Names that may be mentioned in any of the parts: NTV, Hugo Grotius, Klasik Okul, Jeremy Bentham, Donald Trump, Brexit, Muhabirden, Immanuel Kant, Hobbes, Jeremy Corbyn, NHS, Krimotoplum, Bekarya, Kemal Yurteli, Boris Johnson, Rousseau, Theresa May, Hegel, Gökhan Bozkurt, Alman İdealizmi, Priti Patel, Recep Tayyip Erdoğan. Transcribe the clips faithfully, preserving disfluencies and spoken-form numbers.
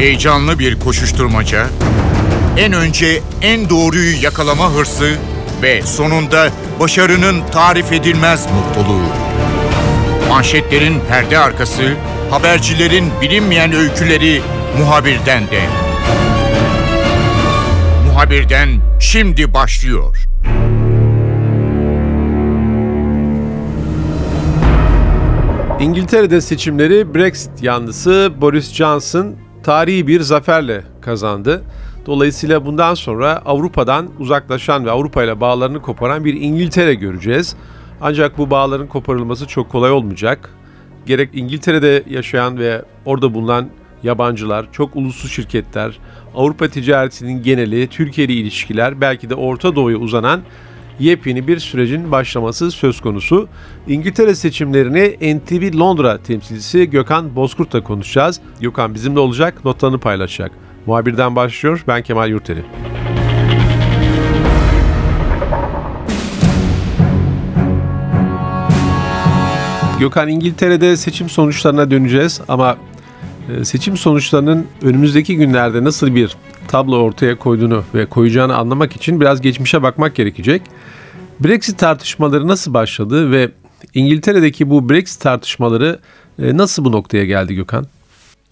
Heyecanlı bir koşuşturmaca, en önce en doğruyu yakalama hırsı ve sonunda başarının tarif edilmez mutluluğu. Manşetlerin perde arkası, habercilerin bilinmeyen öyküleri Muhabirden de. Muhabirden şimdi başlıyor. İngiltere'de seçimleri Brexit yanlısı Boris Johnson tarihi bir zaferle kazandı. Dolayısıyla bundan sonra Avrupa'dan uzaklaşan ve Avrupa ile bağlarını koparan bir İngiltere göreceğiz. Ancak bu bağların koparılması çok kolay olmayacak. Gerek İngiltere'de yaşayan ve orada bulunan yabancılar, çok uluslu şirketler, Avrupa ticaretinin geneli, Türkiye ile ilişkiler, belki de Orta Doğu'ya uzanan yepyeni bir sürecin başlaması söz konusu. İngiltere seçimlerini N T V Londra temsilcisi Gökhan Bozkurt'la konuşacağız. Gökhan bizimle olacak, notlarını paylaşacak. Muhabirden başlıyor, ben Kemal Yurteli. Gökhan, İngiltere'de seçim sonuçlarına döneceğiz ama seçim sonuçlarının önümüzdeki günlerde nasıl bir tablo ortaya koyduğunu ve koyacağını anlamak için biraz geçmişe bakmak gerekecek. Brexit tartışmaları nasıl başladı ve İngiltere'deki bu Brexit tartışmaları nasıl bu noktaya geldi Gökhan?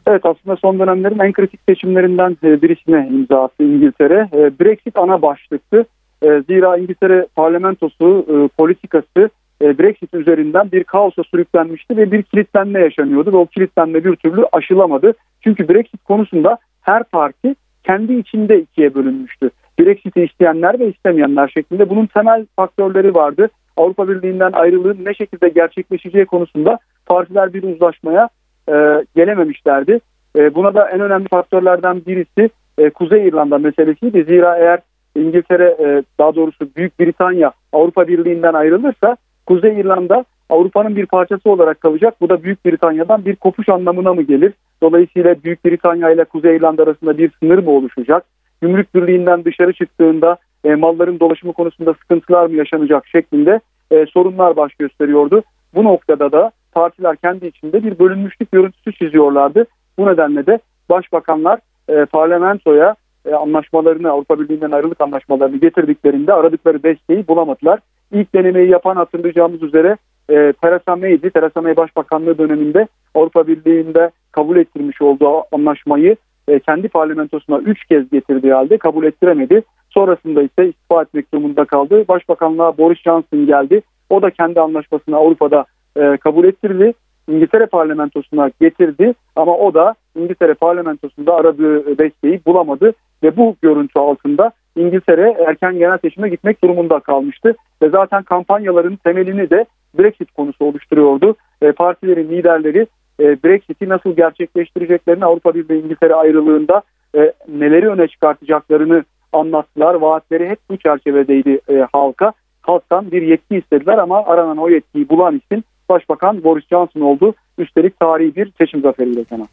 Evet, aslında son dönemlerin en kritik seçimlerinden birisine imza attı İngiltere. Brexit ana başlıktı. Zira İngiltere parlamentosu politikası Brexit üzerinden bir kaosa sürüklenmişti ve bir kilitlenme yaşanıyordu ve o kilitlenme bir türlü aşılamadı. Çünkü Brexit konusunda her parti kendi içinde ikiye bölünmüştü. Brexit'i isteyenler ve istemeyenler şeklinde bunun temel faktörleri vardı. Avrupa Birliği'nden ayrılığın ne şekilde gerçekleşeceği konusunda partiler bir uzlaşmaya e, gelememişlerdi. E, buna da en önemli faktörlerden birisi e, Kuzey İrlanda meselesiydi. Zira eğer İngiltere, e, daha doğrusu Büyük Britanya Avrupa Birliği'nden ayrılırsa Kuzey İrlanda Avrupa'nın bir parçası olarak kalacak. Bu da Büyük Britanya'dan bir kopuş anlamına mı gelir? Dolayısıyla Büyük Britanya ile Kuzey İrlanda arasında bir sınır mı oluşacak? Gümrük Birliği'nden dışarı çıktığında e, malların dolaşımı konusunda sıkıntılar mı yaşanacak şeklinde e, sorunlar baş gösteriyordu. Bu noktada da partiler kendi içinde bir bölünmüşlük görüntüsü çiziyorlardı. Bu nedenle de başbakanlar e, parlamentoya e, anlaşmalarını, Avrupa Birliği'nden ayrılık anlaşmalarını getirdiklerinde aradıkları desteği bulamadılar. İlk denemeyi yapan, hatırlayacağımız üzere e, Theresa May'di. Theresa May Başbakanlığı döneminde Avrupa Birliği'nde kabul ettirmiş olduğu anlaşmayı e, kendi parlamentosuna üç kez getirdiği halde kabul ettiremedi. Sonrasında ise istifa etmek durumunda kaldı. Başbakanlığa Boris Johnson geldi. O da kendi anlaşmasını Avrupa'da e, kabul ettirdi. İngiltere parlamentosuna getirdi ama o da İngiltere parlamentosunda aradığı desteği bulamadı ve bu görüntü altında İngiltere erken genel seçime gitmek durumunda kalmıştı ve zaten kampanyaların temelini de Brexit konusu oluşturuyordu. E, partilerin liderleri e, Brexit'i nasıl gerçekleştireceklerini, Avrupa Birliği İngiltere ayrılığında e, neleri öne çıkartacaklarını anlattılar. Vaatleri hep bu çerçevedeydi e, halka. Halktan bir yetki istediler ama aranan o yetkiyi bulan isim Başbakan Boris Johnson oldu. Üstelik tarihi bir seçim zaferiyle sana.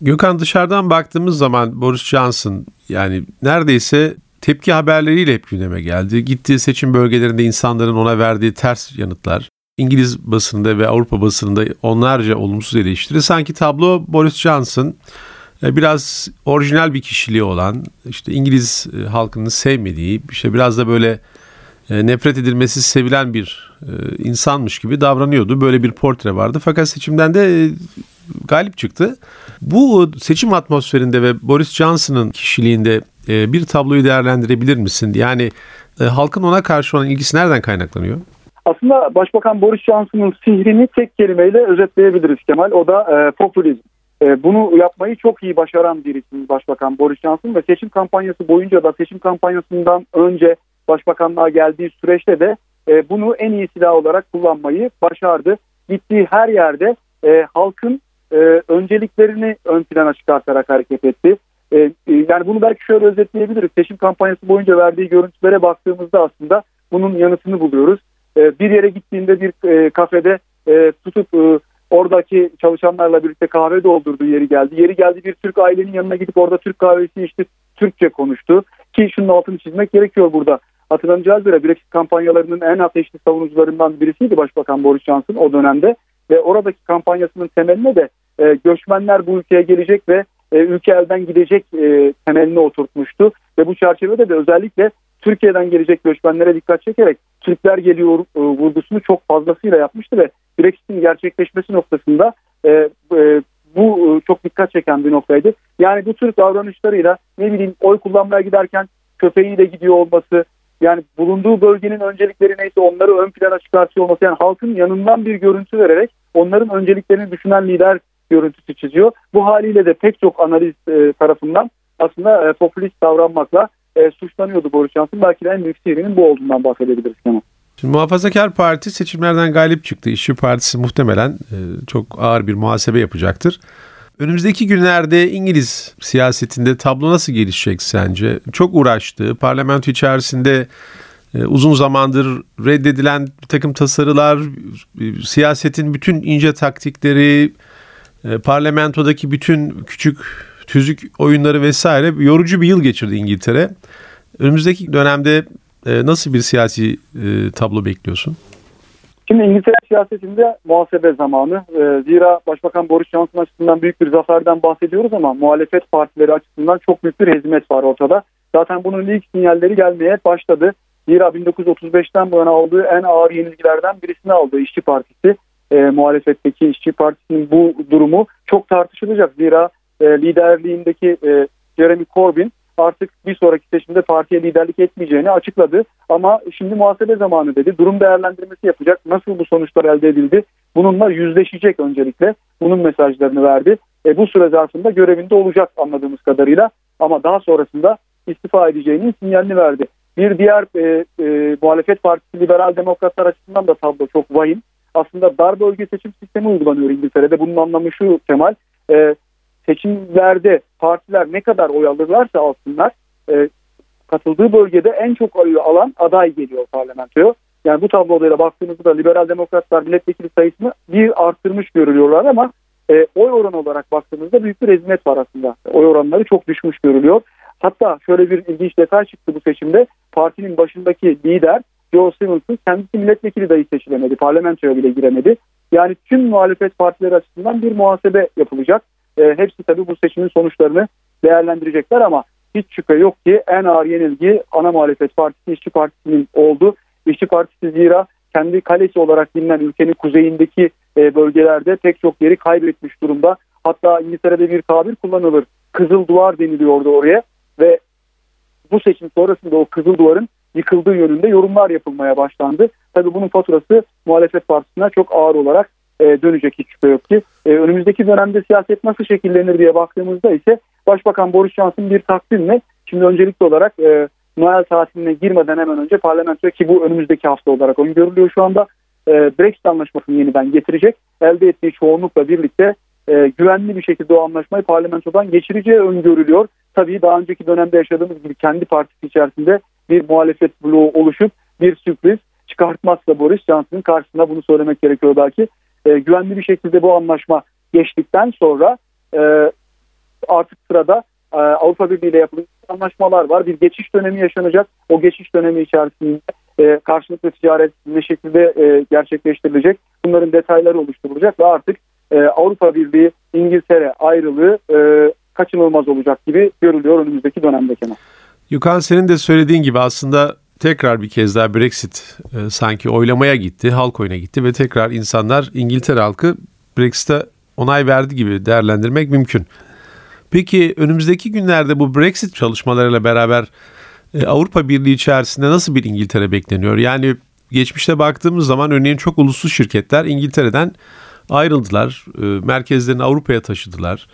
Gökhan, dışarıdan baktığımız zaman Boris Johnson yani neredeyse tepki haberleriyle hep gündeme geldi. Gittiği seçim bölgelerinde insanların ona verdiği ters yanıtlar, İngiliz basınında ve Avrupa basınında onlarca olumsuz eleştiri. Sanki tablo Boris Johnson biraz orijinal bir kişiliği olan, işte İngiliz halkının sevmediği, işte biraz da böyle nefret edilmesi sevilen bir insanmış gibi davranıyordu. Böyle bir portre vardı. Fakat seçimden de galip çıktı. Bu seçim atmosferinde ve Boris Johnson'ın kişiliğinde bir tabloyu değerlendirebilir misin? Yani halkın ona karşı olan ilgisi nereden kaynaklanıyor? Aslında Başbakan Boris Johnson'ın sihrini tek kelimeyle özetleyebiliriz Kemal. O da popülizm. Bunu yapmayı çok iyi başaran birisi Başbakan Boris Johnson ve seçim kampanyası boyunca da, seçim kampanyasından önce Başbakanlığa geldiği süreçte de e, bunu en iyi silah olarak kullanmayı başardı. Gittiği her yerde e, halkın e, önceliklerini ön plana çıkartarak hareket etti. E, e, yani bunu belki şöyle özetleyebiliriz. Seçim kampanyası boyunca verdiği görüntülere baktığımızda aslında bunun yanıtını buluyoruz. E, bir yere gittiğinde bir e, kafede e, tutup e, oradaki çalışanlarla birlikte kahve doldurduğu yeri geldi. Yeri geldi bir Türk ailenin yanına gidip orada Türk kahvesi içti, Türkçe konuştu. Ki şunun altını çizmek gerekiyor burada. Hatırlanacağız üzere Brexit kampanyalarının en ateşli savunucularından birisiydi Başbakan Boris Johnson o dönemde. Ve oradaki kampanyasının temeline de e, göçmenler bu ülkeye gelecek ve e, ülke elden gidecek e, temelini oturtmuştu. Ve bu çerçevede de özellikle Türkiye'den gelecek göçmenlere dikkat çekerek Türkler geliyor e, vurgusunu çok fazlasıyla yapmıştı ve Brexit'in gerçekleşmesi noktasında e, e, bu e, çok dikkat çeken bir noktaydı. Yani bu Türk davranışlarıyla ne bileyim oy kullanmaya giderken köpeğiyle gidiyor olması, yani bulunduğu bölgenin öncelikleri neyse onları ön plana çıkartıyor olması, yani halkın yanından bir görüntü vererek onların önceliklerini düşünen lider görüntüsü çiziyor. Bu haliyle de pek çok analiz e, tarafından aslında e, popülist davranmakla e, suçlanıyordu Boris Johnson. Belki de en büyük sihirinin bu olduğundan bahsedebiliriz. Tamam. Şimdi Muhafazakar Parti seçimlerden galip çıktı. İşçi Partisi muhtemelen e, çok ağır bir muhasebe yapacaktır. Önümüzdeki günlerde İngiliz siyasetinde tablo nasıl gelişecek sence? Çok uğraştığı, parlamento içerisinde uzun zamandır reddedilen bir takım tasarılar, siyasetin bütün ince taktikleri, parlamentodaki bütün küçük tüzük oyunları vesaire yorucu bir yıl geçirdi İngiltere. Önümüzdeki dönemde nasıl bir siyasi tablo bekliyorsun? Şimdi İngiltere siyasetinde muhasebe zamanı. Zira Başbakan Boris Johnson açısından büyük bir zaferden bahsediyoruz ama muhalefet partileri açısından çok büyük bir hezimet var ortada. Zaten bunun ilk sinyalleri gelmeye başladı. Zira bin dokuz yüz otuz beşten bu yana aldığı en ağır yenilgilerden birisini aldı İşçi Partisi. E, muhalefetteki İşçi Partisi'nin bu durumu çok tartışılacak. Zira e, liderliğindeki e, Jeremy Corbyn artık bir sonraki seçimde partiye liderlik etmeyeceğini açıkladı. Ama şimdi muhasebe zamanı dedi. Durum değerlendirmesi yapacak. Nasıl bu sonuçlar elde edildi? Bununla yüzleşecek öncelikle. Bunun mesajlarını verdi. E, bu süre zarfında görevinde olacak anladığımız kadarıyla. Ama daha sonrasında istifa edeceğinin sinyalini verdi. Bir diğer e, e, muhalefet partisi liberal demokratlar açısından da tablo çok vahim. Aslında dar bölge seçim sistemi uygulanıyor İngiltere'de. Bunun anlamı şu Kemal. E, Seçimlerde partiler ne kadar oy alırlarsa alsınlar e, katıldığı bölgede en çok oyu alan aday geliyor parlamentoya. Yani bu tabloda baktığımızda liberal demokratlar milletvekili sayısını bir arttırmış görülüyorlar ama e, oy oranı olarak baktığımızda büyük bir rezimet var aslında. Oy oranları çok düşmüş görülüyor. Hatta şöyle bir ilginç detay çıktı bu seçimde. Partinin başındaki lider Joe Simons'ın kendisi milletvekili dahi seçilemedi. Parlamentoya bile giremedi. Yani tüm muhalefet partileri açısından bir muhasebe yapılacak. E, hepsi tabii bu seçimin sonuçlarını değerlendirecekler ama hiç şüphe yok ki en ağır yenilgi ana muhalefet partisi İşçi Partisi'nin oldu. İşçi Partisi zira kendi kalesi olarak bilinen ülkenin kuzeyindeki e, bölgelerde pek çok yeri kaybetmiş durumda. Hatta İngiltere'de bir tabir kullanılır. Kızıl duvar deniliyordu oraya ve bu seçim sonrasında o kızıl duvarın yıkıldığı yönünde yorumlar yapılmaya başlandı. Tabii bunun faturası muhalefet partisine çok ağır olarak dönecek hiç şüphe yok ki. Önümüzdeki dönemde siyaset nasıl şekillenir diye baktığımızda ise Başbakan Boris Johnson bir takvimle şimdi öncelikli olarak e, Noel tatiline girmeden hemen önce parlamentoya ki bu önümüzdeki hafta olarak onu görülüyor şu anda e, Brexit anlaşmasını yeniden getirecek. Elde ettiği çoğunlukla birlikte e, güvenli bir şekilde o anlaşmayı parlamentodan geçireceği öngörülüyor. Tabii daha önceki dönemde yaşadığımız gibi kendi partisi içerisinde bir muhalefet bloğu oluşup bir sürpriz çıkartmazsa Boris Johnson'ın karşısına bunu söylemek gerekiyor belki. E, güvenli bir şekilde bu anlaşma geçtikten sonra e, artık sırada e, Avrupa Birliği ile yapılan anlaşmalar var. Bir geçiş dönemi yaşanacak. O geçiş dönemi içerisinde e, karşılıklı ticaret ne şekilde e, gerçekleştirilecek? Bunların detayları oluşturulacak ve artık e, Avrupa Birliği İngiltere ayrılığı e, kaçınılmaz olacak gibi görülüyor önümüzdeki dönemde Kemal. Gökhan senin de söylediğin gibi aslında tekrar bir kez daha Brexit e, sanki oylamaya gitti, halk oyuna gitti ve tekrar insanlar İngiltere halkı Brexit'e onay verdi gibi değerlendirmek mümkün. Peki önümüzdeki günlerde bu Brexit çalışmalarıyla beraber e, Avrupa Birliği içerisinde nasıl bir İngiltere bekleniyor? Yani geçmişte baktığımız zaman örneğin çok uluslu şirketler İngiltere'den ayrıldılar, e, merkezlerini Avrupa'ya taşıdılar.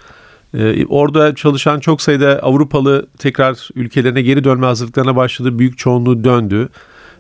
Orada çalışan çok sayıda Avrupalı tekrar ülkelerine geri dönme hazırlıklarına başladı. Büyük çoğunluğu döndü.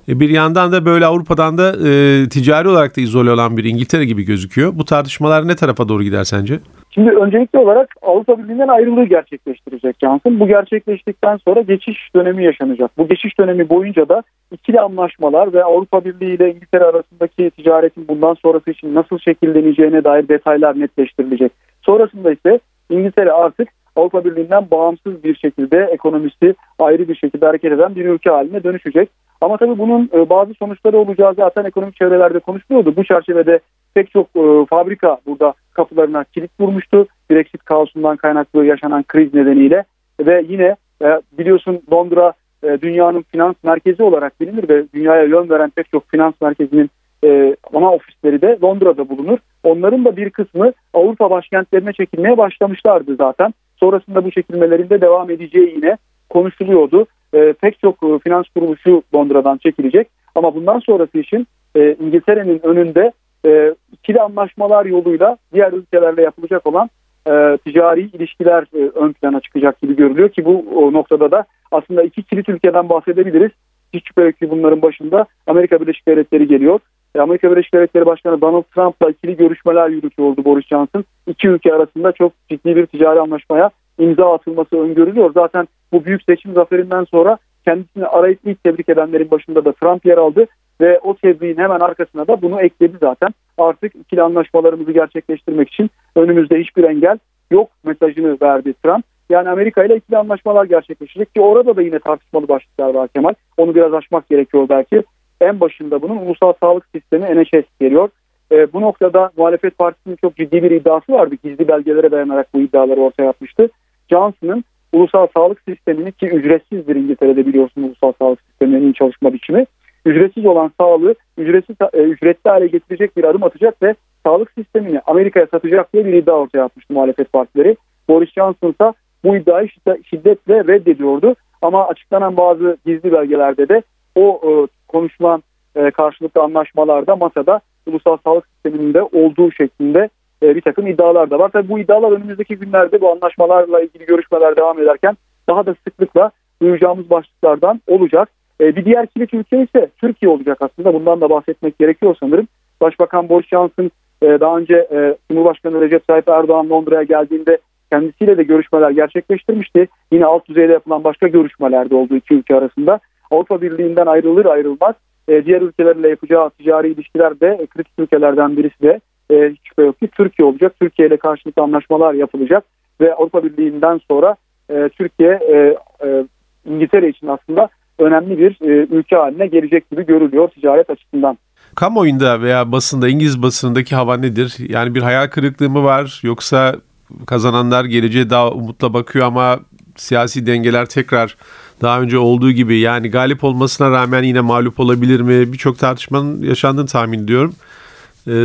Bir yandan da böyle Avrupa'dan da e, ticari olarak da izole olan bir İngiltere gibi gözüküyor. Bu tartışmalar ne tarafa doğru gider sence? Şimdi öncelikli olarak Avrupa Birliği'nden ayrılığı gerçekleştirecek Johnson. Bu gerçekleştikten sonra geçiş dönemi yaşanacak. Bu geçiş dönemi boyunca da ikili anlaşmalar ve Avrupa Birliği ile İngiltere arasındaki ticaretin bundan sonrası için nasıl şekilleneceğine dair detaylar netleştirilecek. Sonrasında ise İngiltere artık Avrupa Birliği'nden bağımsız bir şekilde ekonomisi ayrı bir şekilde hareket eden bir ülke haline dönüşecek. Ama tabii bunun bazı sonuçları olacağı zaten ekonomik çevrelerde konuşuluyordu. Bu çerçevede pek çok fabrika burada kapılarına kilit vurmuştu. Brexit kaosundan kaynaklı yaşanan kriz nedeniyle ve yine e, biliyorsun Londra e, dünyanın finans merkezi olarak bilinir ve dünyaya yön veren pek çok finans merkezinin e, ana ofisleri de Londra'da bulunur. Onların da bir kısmı Avrupa başkentlerine çekilmeye başlamışlardı zaten. Sonrasında bu çekilmelerinde devam edeceği yine konuşuluyordu. E, pek çok e, finans kuruluşu Londra'dan çekilecek ama bundan sonrası için e, İngiltere'nin önünde e, ikili anlaşmalar yoluyla diğer ülkelerle yapılacak olan e, ticari ilişkiler e, ön plana çıkacak gibi görülüyor ki bu o noktada da aslında iki kilit ülkeden bahsedebiliriz. Hiç şüphe yok ki bunların başında Amerika Birleşik Devletleri geliyor. E, Amerika Birleşik Devletleri Başkanı Donald Trump'la ikili görüşmeler yürütüyordu Boris Johnson. İki ülke arasında çok ciddi bir ticari anlaşmaya imza atılması öngörülüyor. Zaten bu büyük seçim zaferinden sonra kendisini arayıp ilk tebrik edenlerin başında da Trump yer aldı ve o tebriğin hemen arkasına da bunu ekledi zaten. Artık ikili anlaşmalarımızı gerçekleştirmek için önümüzde hiçbir engel yok mesajını verdi Trump. Yani Amerika ile ikili anlaşmalar gerçekleşecek ki orada da yine tartışmalı başlıklar var Kemal. Onu biraz aşmak gerekiyor belki. En başında bunun ulusal sağlık sistemi N H S geliyor. E, bu noktada muhalefet partisinin çok ciddi bir iddiası vardı. Gizli belgelere dayanarak bu iddiaları ortaya atmıştı. Johnson'ın ulusal sağlık sistemini ki ücretsizdir İngiltere'de biliyorsunuz ulusal sağlık sisteminin çalışma biçimi. Ücretsiz olan sağlığı ücretsiz, ücretli hale getirecek bir adım atacak ve sağlık sistemini Amerika'ya satacak diye bir iddia ortaya atmıştı muhalefet partileri. Boris Johnson ise bu iddiayı şiddetle reddediyordu. Ama açıklanan bazı gizli belgelerde de o e, konuşulan e, karşılıklı anlaşmalarda masada ulusal sağlık sisteminin de olduğu şeklinde bir takım iddialar da var. Tabii bu iddialar önümüzdeki günlerde bu anlaşmalarla ilgili görüşmeler devam ederken daha da sıklıkla duyacağımız başlıklardan olacak. Bir diğer kilit ülke ise Türkiye olacak aslında. Bundan da bahsetmek gerekiyor sanırım. Başbakan Boris Johnson daha önce Cumhurbaşkanı Recep Tayyip Erdoğan Londra'ya geldiğinde kendisiyle de görüşmeler gerçekleştirmişti. Yine alt düzeyde yapılan başka görüşmelerde olduğu iki ülke arasında. Avrupa Birliği'nden ayrılır ayrılmaz diğer ülkelerle yapacağı ticari ilişkiler de kritik ülkelerden birisi de Ee, hiç şüphe yok ki Türkiye olacak. Türkiye ile karşılıklı anlaşmalar yapılacak ve Avrupa Birliği'nden sonra e, Türkiye e, e, İngiltere için aslında önemli bir e, ülke haline gelecek gibi görülüyor ticaret açısından. Kamuoyunda veya basında, İngiliz basınındaki hava nedir? Yani bir hayal kırıklığı mı var yoksa kazananlar geleceğe daha umutla bakıyor ama siyasi dengeler tekrar daha önce olduğu gibi yani galip olmasına rağmen yine mağlup olabilir mi? Birçok tartışmanın yaşandığını tahmin ediyorum.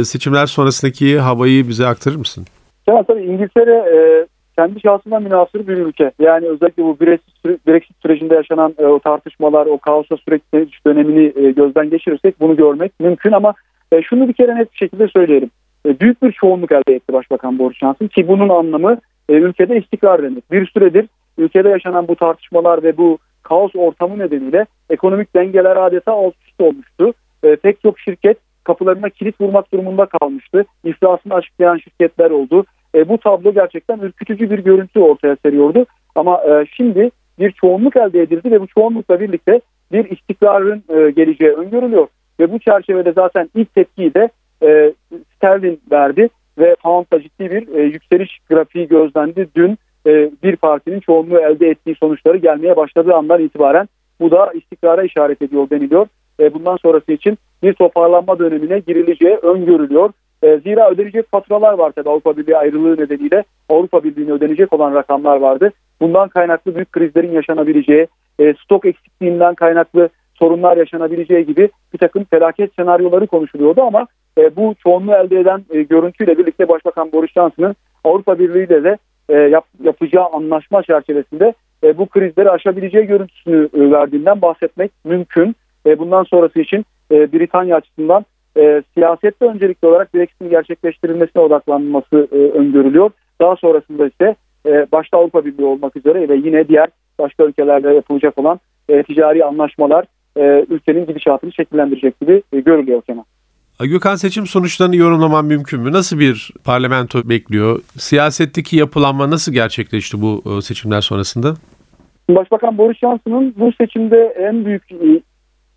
Seçimler sonrasındaki havayı bize aktarır mısın? Ya, tabii İngiltere e, kendi şahsına münasır bir ülke. Yani özellikle bu Brexit, Brexit sürecinde yaşanan e, o tartışmalar, o kaosa sürekli dönemini e, gözden geçirirsek bunu görmek mümkün ama e, şunu bir kere net bir şekilde söyleyelim. E, büyük bir çoğunluk elde etti Başbakan Boris Johnson ki bunun anlamı e, ülkede istikrar demek. Bir süredir ülkede yaşanan bu tartışmalar ve bu kaos ortamı nedeniyle ekonomik dengeler adeta alt üst olmuştu. E, pek çok şirket kapılarına kilit vurmak durumunda kalmıştı. İflasını açıklayan şirketler oldu. E, bu tablo gerçekten ürkütücü bir görüntü ortaya seriyordu. Ama e, şimdi bir çoğunluk elde edildi ve bu çoğunlukla birlikte bir istikrarın e, geleceği öngörülüyor. Ve bu çerçevede zaten ilk tepkiyi de e, sterlin verdi ve pound'da ciddi bir e, yükseliş grafiği gözlendi. Dün e, bir partinin çoğunluğu elde ettiği sonuçları gelmeye başladığı andan itibaren bu da istikrara işaret ediyor deniliyor. Bundan sonrası için bir toparlanma dönemine girileceği öngörülüyor. Zira ödenecek faturalar var tabii Avrupa Birliği ayrılığı nedeniyle Avrupa Birliği'ne ödenecek olan rakamlar vardı. Bundan kaynaklı büyük krizlerin yaşanabileceği, stok eksikliğinden kaynaklı sorunlar yaşanabileceği gibi bir takım felaket senaryoları konuşuluyordu ama bu çoğunluğu elde eden görüntüyle birlikte Başbakan Boris Johnson'ın Avrupa Birliği'yle de yap, yapacağı anlaşma çerçevesinde bu krizleri aşabileceği görüntüsünü verdiğinden bahsetmek mümkün. Bundan sonrası için Britanya açısından siyasette öncelikli olarak Brexit'in gerçekleştirilmesine odaklanması öngörülüyor. Daha sonrasında ise başta Avrupa Birliği olmak üzere ve yine diğer başka ülkelerle yapılacak olan ticari anlaşmalar ülkenin gidişatını şekillendirecek gibi görülüyor Kenan. Gökhan, seçim sonuçlarını yorumlaman mümkün mü? Nasıl bir parlamento bekliyor? Siyasetteki yapılanma nasıl gerçekleşti bu seçimler sonrasında? Başbakan Boris Johnson'ın bu seçimde en büyük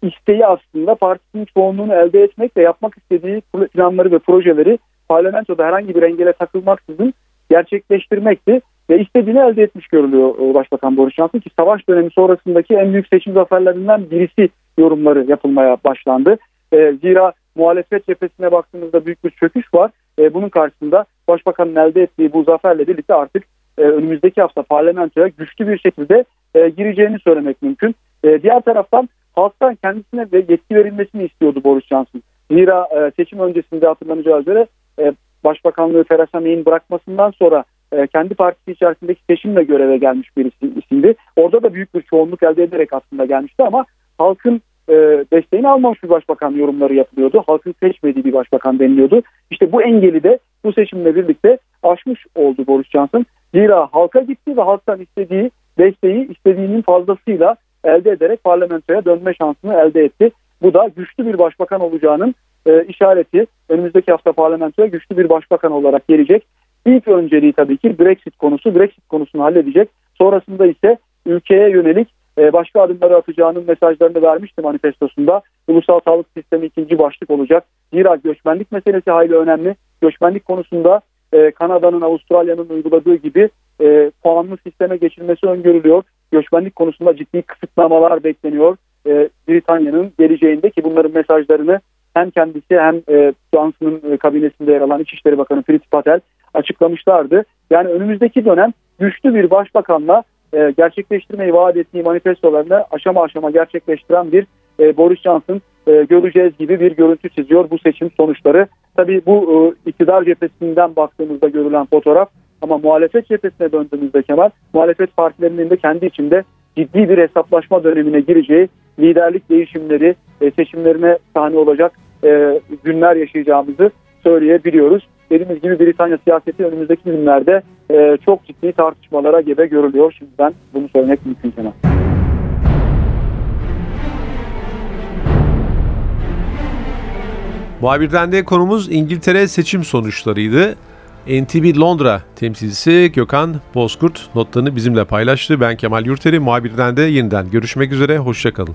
İsteği aslında partisinin çoğunluğunu elde etmek ve yapmak istediği planları ve projeleri parlamentoda herhangi bir engele takılmaksızın gerçekleştirmekti. Ve istediğini elde etmiş görülüyor Başbakan Boris Johnson ki savaş dönemi sonrasındaki en büyük seçim zaferlerinden birisi yorumları yapılmaya başlandı. Zira Muhalefet cephesine baktığımızda büyük bir çöküş var. E, bunun karşısında Başbakan'ın elde ettiği bu zaferle birlikte artık e, önümüzdeki hafta parlamentoya güçlü bir şekilde e, gireceğini söylemek mümkün. E, diğer taraftan halktan kendisine de yetki verilmesini istiyordu Boris Johnson. Zira e, seçim öncesinde hatırlanacağı üzere e, Başbakanlığı Theresa May'in bırakmasından sonra e, kendi partisi içerisindeki seçimle göreve gelmiş bir isimdi. Orada da büyük bir çoğunluk elde ederek aslında gelmişti ama halkın desteğini almamış bir başbakan yorumları yapılıyordu. Halkın seçmediği bir başbakan deniliyordu. İşte bu engeli de bu seçimle birlikte aşmış oldu Boris Johnson. Zira halka gitti ve halktan istediği desteği istediğinin fazlasıyla elde ederek parlamentoya dönme şansını elde etti. Bu da güçlü bir başbakan olacağının e, işareti. Önümüzdeki hafta parlamentoya güçlü bir başbakan olarak gelecek. İlk önceliği tabii ki Brexit konusu. Brexit konusunu halledecek. Sonrasında ise ülkeye yönelik başka adımları atacağının mesajlarını vermişti manifestosunda. Ulusal sağlık sistemi ikinci başlık olacak. Zira göçmenlik meselesi hayli önemli. Göçmenlik konusunda Kanada'nın, Avustralya'nın uyguladığı gibi puanlı sisteme geçilmesi öngörülüyor. Göçmenlik konusunda ciddi kısıtlamalar bekleniyor Britanya'nın geleceğinde ki bunların mesajlarını hem kendisi hem Johnson'ın kabinesinde yer alan İçişleri Bakanı Priti Patel açıklamışlardı. Yani önümüzdeki dönem güçlü bir başbakanla gerçekleştirmeyi vaat ettiği manifestolarını aşama aşama gerçekleştiren bir Boris Johnson göreceğiz gibi bir görüntü çiziyor bu seçim sonuçları. Tabii bu iktidar cephesinden baktığımızda görülen fotoğraf ama muhalefet cephesine döndüğümüzde Kemal, muhalefet partilerinin de kendi içinde ciddi bir hesaplaşma dönemine gireceği, liderlik değişimleri seçimlerine sahne olacak günler yaşayacağımızı söyleyebiliyoruz. Dediğimiz gibi Britanya siyaseti önümüzdeki günlerde e, çok ciddi tartışmalara gebe görülüyor. Şimdiden bunu söylemek mümkün Kemal. Muhabirden de konumuz İngiltere seçim sonuçlarıydı. N T V Londra temsilcisi Gökhan Bozkurt notlarını bizimle paylaştı. Ben Kemal Yurteli. Muhabirden de yeniden görüşmek üzere. Hoşçakalın.